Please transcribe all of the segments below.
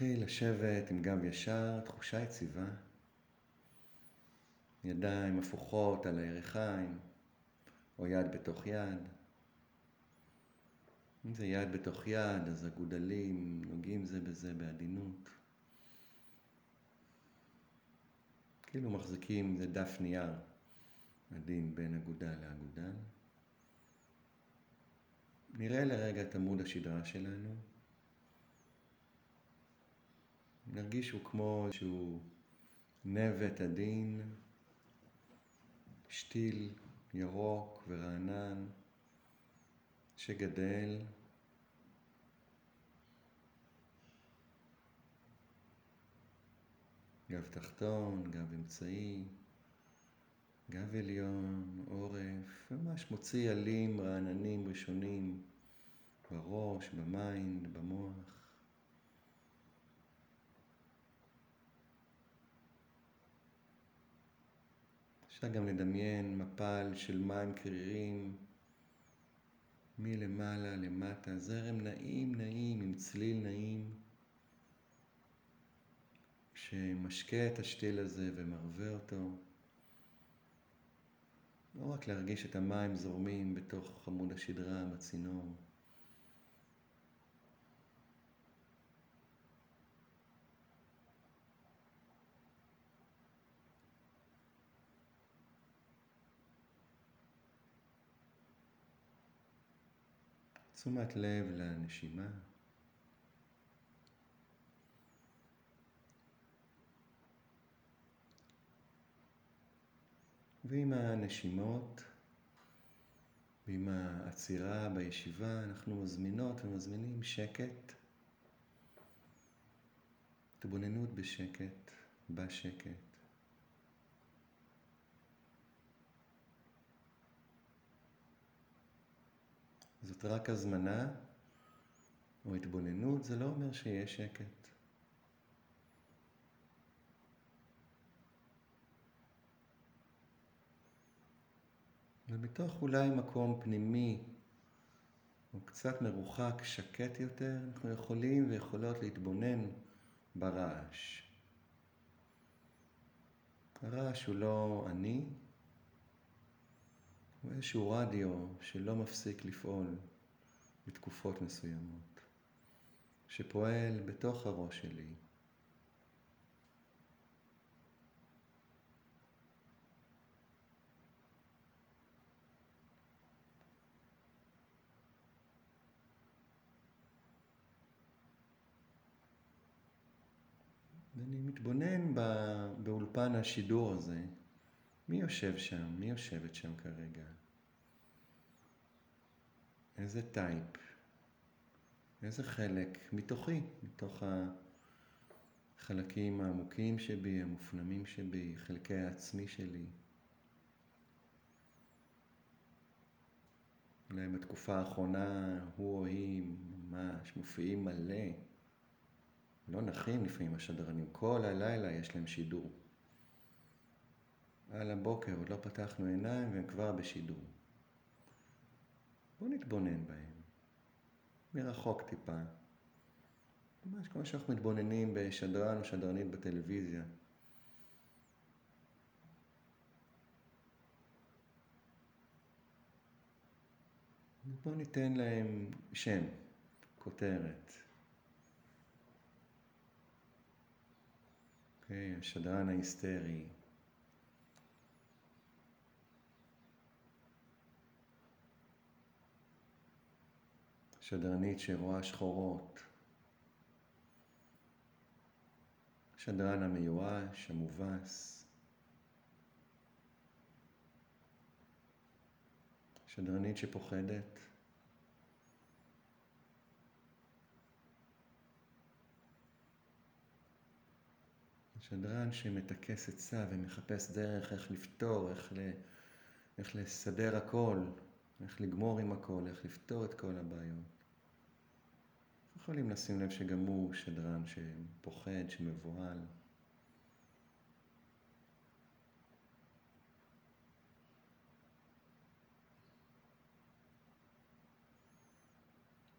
תתחיל לשבת עם גב ישר, תחושה יציבה. ידיים הפוכות על הירכיים, או יד בתוך יד. אם זה יד בתוך יד, אז הגודלים נוגעים זה בזה בעדינות. כאילו מחזיקים זה דף נייר, עדין בין אגודל לאגודל. נראה לרגע את עמוד השדרה שלנו. נרגיש הוא כמו שהוא נבט עדין, שתיל ירוק ורענן שגדל. גב תחתון, גב אמצעי, גב עליון, עורף, ממש מוציא עלים רעננים ראשונים בראש, במיינד, במוח. אפשר גם לדמיין מפל של מים קרירים מלמעלה למטה, זרם נעים עם צליל נעים שמשקה את השתיל הזה ומרווה אותו. לא רק להרגיש את המים זורמים בתוך עמוד השדרה בצינור. תשומת לב לנשימה. ועם הנשימות, ועם העצירה בישיבה, אנחנו מזמינות ומזמינים שקט. התבוננות בשקט, בשקט. זאת רק הזמנה או התבוננות, זה לא אומר שיש שקט. ומתוך אולי מקום פנימי או קצת מרוחק, שקט יותר, אנחנו יכולים ויכולות להתבונן ברעש. הרעש הוא לא אני, הוא איזשהו רדיו שלא מפסיק לפעול בתקופות מסוימות, שפועל בתוך הראש שלי. ואני מתבונן באולפן השידור הזה. מי יושב שם? מי יושבת שם כרגע? איזה טייפ? איזה חלק? מתוכי, מתוך החלקים העמוקים שבי, המופנמים שבי, חלקי העצמי שלי. אולי בתקופה האחרונה הוא או היא ממש מופיעים מלא. לא נחים לפעמים השדרנים. כל הלילה יש להם שידור. על הבוקר עוד לא פתחנו עיניים והם כבר בשידור. בואו נתבונן בהם. מרחוק טיפה. ממש כמו שאנחנו מתבוננים בשדרן או שדרנית בטלוויזיה. בואו ניתן להם שם, כותרת. אוקיי, השדרן ההיסטרי. שדרנית שרואה שחורות, שדרן המיואש, המובס, שדרנית שפוחדת, שדרן שמתקס עצה ומחפש דרך איך לפתור, איך לסדר הכל, איך לגמור עם הכל, איך לפתור את כל הבעיות. יכולים לשים לב שגם הוא שדרן שפוחד, שמבוהל.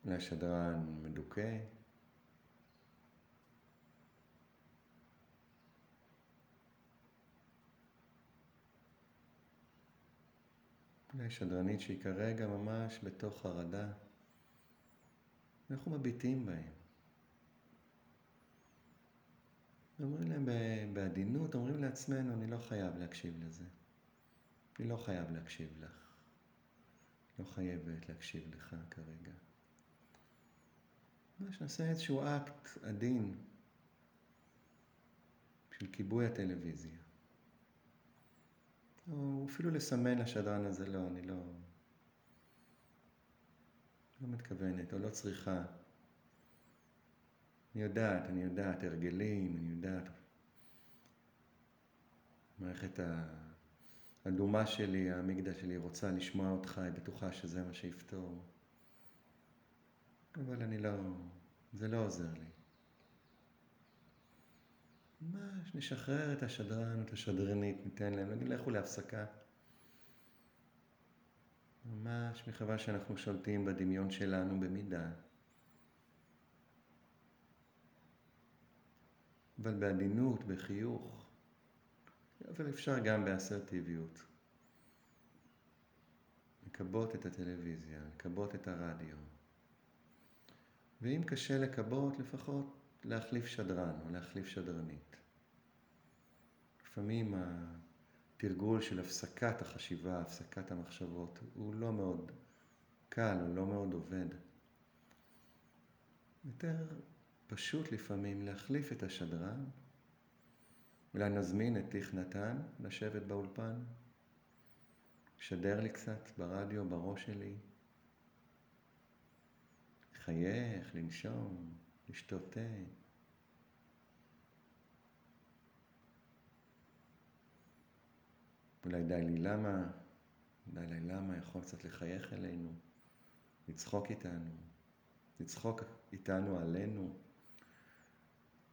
אולי שדרן מדוכא. יש שדרנית שהיא כרגע ממש בתוך חרדה. אנחנו מביטים בהם. אומרים להם בעדינות, אומרים לעצמנו, אני לא חייב להקשיב לזה. אני לא חייב להקשיב לך. לא חייבת להקשיב לך כרגע. ממש נעשה איזשהו אקט עדין של כיבוי הטלוויזיה. או אפילו לסמן לשדרן הזה, לא, אני לא מתכוונת, או לא צריכה. אני יודעת, הרגלים, אני יודעת. מערכת האדומה שלי, המגדל שלי, רוצה לשמוע אותך, היא בטוחה שזה מה שיפתור. אבל אני לא, זה לא עוזר לי. ממש, נשחרר את השדרן, את השדרנית, ניתן להם, נגיד, לכו להפסקה. ממש, מכיוון שאנחנו שולטים בדמיון שלנו במידה. אבל בעדינות, בחיוך, אבל אפשר גם באסרטיביות. לקבות את הטלוויזיה, לקבות את הרדיו. ואם קשה לקבות, לפחות להחליף שדרן או להחליף שדרנית. לפעמים התרגול של הפסקת החשיבה, הפסקת המחשבות, הוא לא מאוד קל, הוא לא מאוד עובד. יותר פשוט לפעמים להחליף את השדרן, אולי נזמין את תכנתן לשבת באולפן, שדר לי קצת ברדיו, בראש שלי, לחייך, לנשום, לשתות תה. אולי די לי למה, יכול קצת לחייך אלינו, לצחוק איתנו עלינו,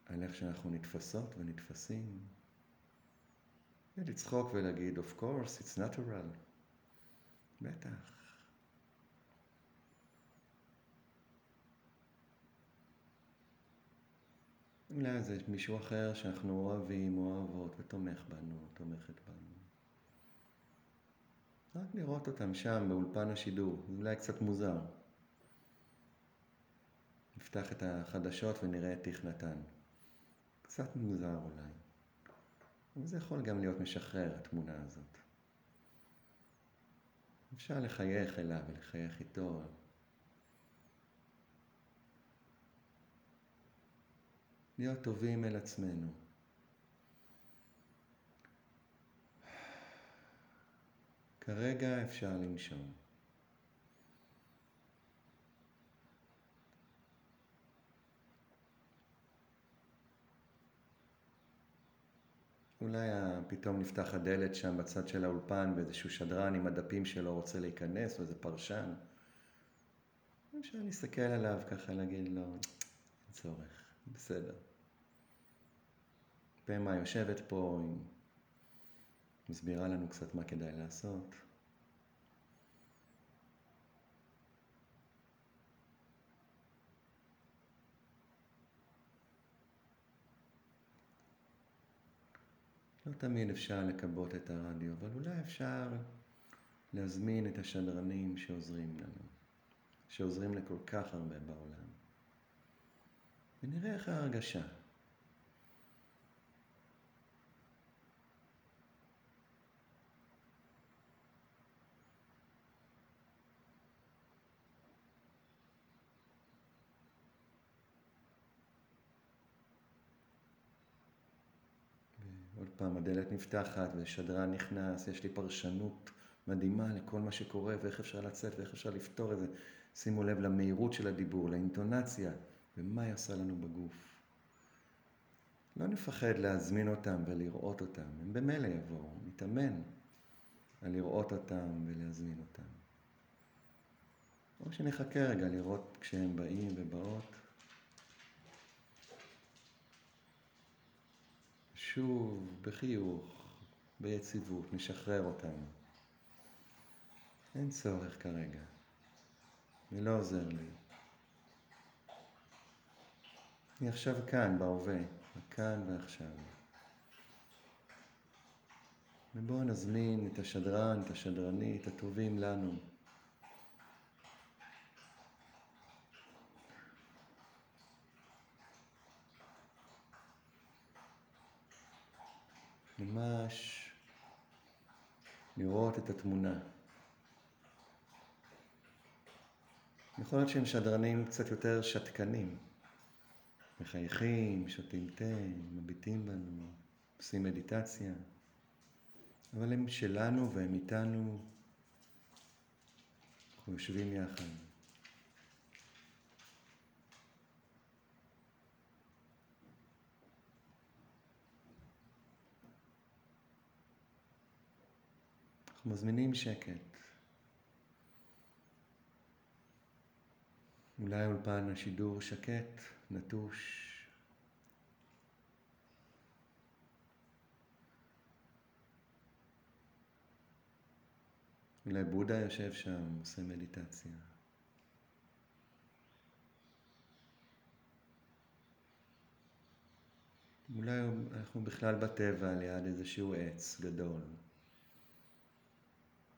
על איך שאנחנו נתפסות ונתפסים. לצחוק ולהגיד, of course, it's natural. בטח. אולי זה מישהו אחר שאנחנו אוהבים, אוהבות, ותומך בנו, תומכת בנו. רק לראות אותם שם, באולפן השידור, זה אולי קצת מוזר. נפתח את החדשות ונראה את תכנתן. קצת מוזר אולי. אבל זה יכול גם להיות משחרר, התמונה הזאת. אפשר לחייך אליו ולחייך איתו. להיות טובים אל עצמנו. כרגע אפשר לנשום. אולי פתאום נפתח הדלת שם בצד של האולפן, ואיזשהו שדרן עם הדפים שלו רוצה להיכנס, או איזה פרשן. אפשר להסתכל עליו ככה, להגיד לו, אין צורך. בסדר. פעמה יושבת פה, היא מסבירה לנו קצת מה כדאי לעשות. לא תמיד אפשר לקבות את הרדיו, אבל אולי אפשר להזמין את השדרנים שעוזרים לנו, שעוזרים לכל כך הרבה בעולם. ונראה איך ההרגשה. ועוד פעם הדלת נפתחת ושדרן נכנס, יש לי פרשנות מדהימה לכל מה שקורה ואיך אפשר לצאת ואיך אפשר לפתור את זה. שימו לב למהירות של הדיבור, לאינטונציה. ומה היא עושה לנו בגוף. לא נפחד להזמין אותם ולראות אותם. הם במילא יבואו, נתאמן על לראות אותם ולהזמין אותם. או שנחכה רגע לראות כשהם באים ובאות. שוב, בחיוך, ביציבות, נשחרר אותם. אין צורך כרגע. זה לא עוזר לי. אני עכשיו כאן, בהווה, כאן ועכשיו. ובואו נזמין את השדרן, את השדרנית, את הטובים לנו. ממש לראות את התמונה. יכול להיות שהם שדרנים קצת יותר שתקנים. מחייכים, שותים תה, מביטים בנו, עושים מדיטציה. אבל הם שלנו והם איתנו, אנחנו יושבים יחד. אנחנו מזמינים שקט. אולי אולפן השידור שקט, נטוש. אולי בודה יושב שם, עושה מדיטציה. אולי אנחנו בכלל בטבע ליד איזשהו עץ גדול.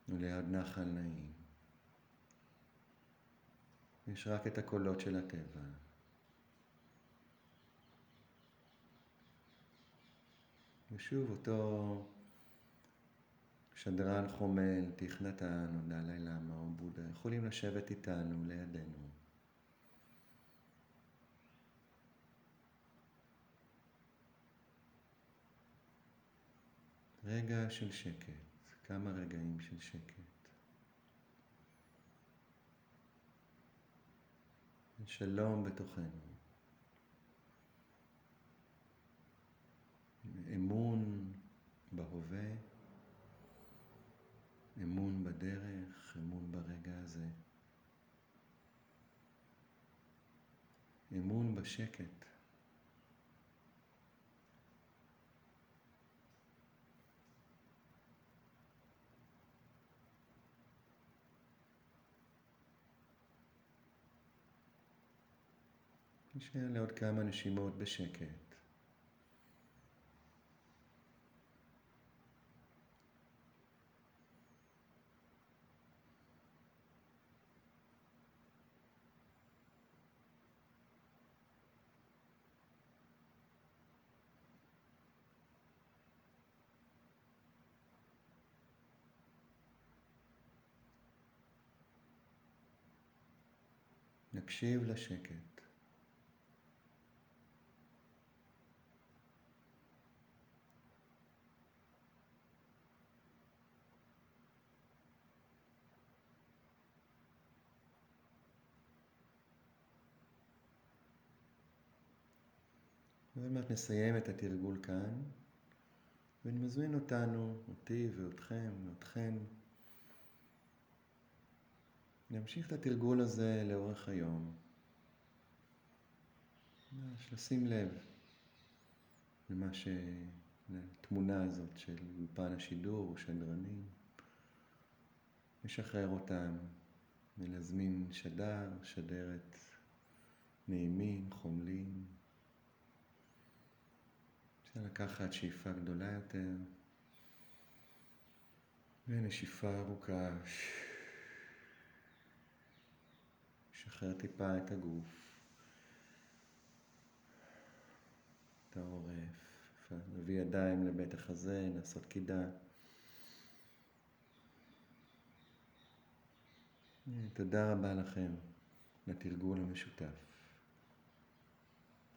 וליד נחל נעים. יש רק את הקולות של הטבע. ושוב אותו שדרן חומל, תכנתן, נודע לי למה, או בודה, יכולים לשבת איתנו, לידינו. רגע של שקט. כמה רגעים של שקט. שלום בתוכנו. אמון בהווה, אמון בדרך, אמון ברגע הזה. אמון בשקט. נשאר לעוד כמה נשימות בשקט. נקשיב לשקט. ועוד מעט נסיים את התרגול כאן, ואני מזמין אותנו, אותי ואותכם ואותכן, להמשיך את התרגול הזה לאורך היום. ממש לשים לב למה התמונה הזאת של פן השידור או שדרנים, לשחרר אותם ולהזמין שדר, שדרת, נעימים, חומלים. אפשר לקחת שאיפה גדולה יותר, ונשיפה ארוכה, שחרר טיפה את הגוף, את העורף, נביא ידיים לבית החזה, נעשות קידה, תודה רבה לכם לתרגול המשותף.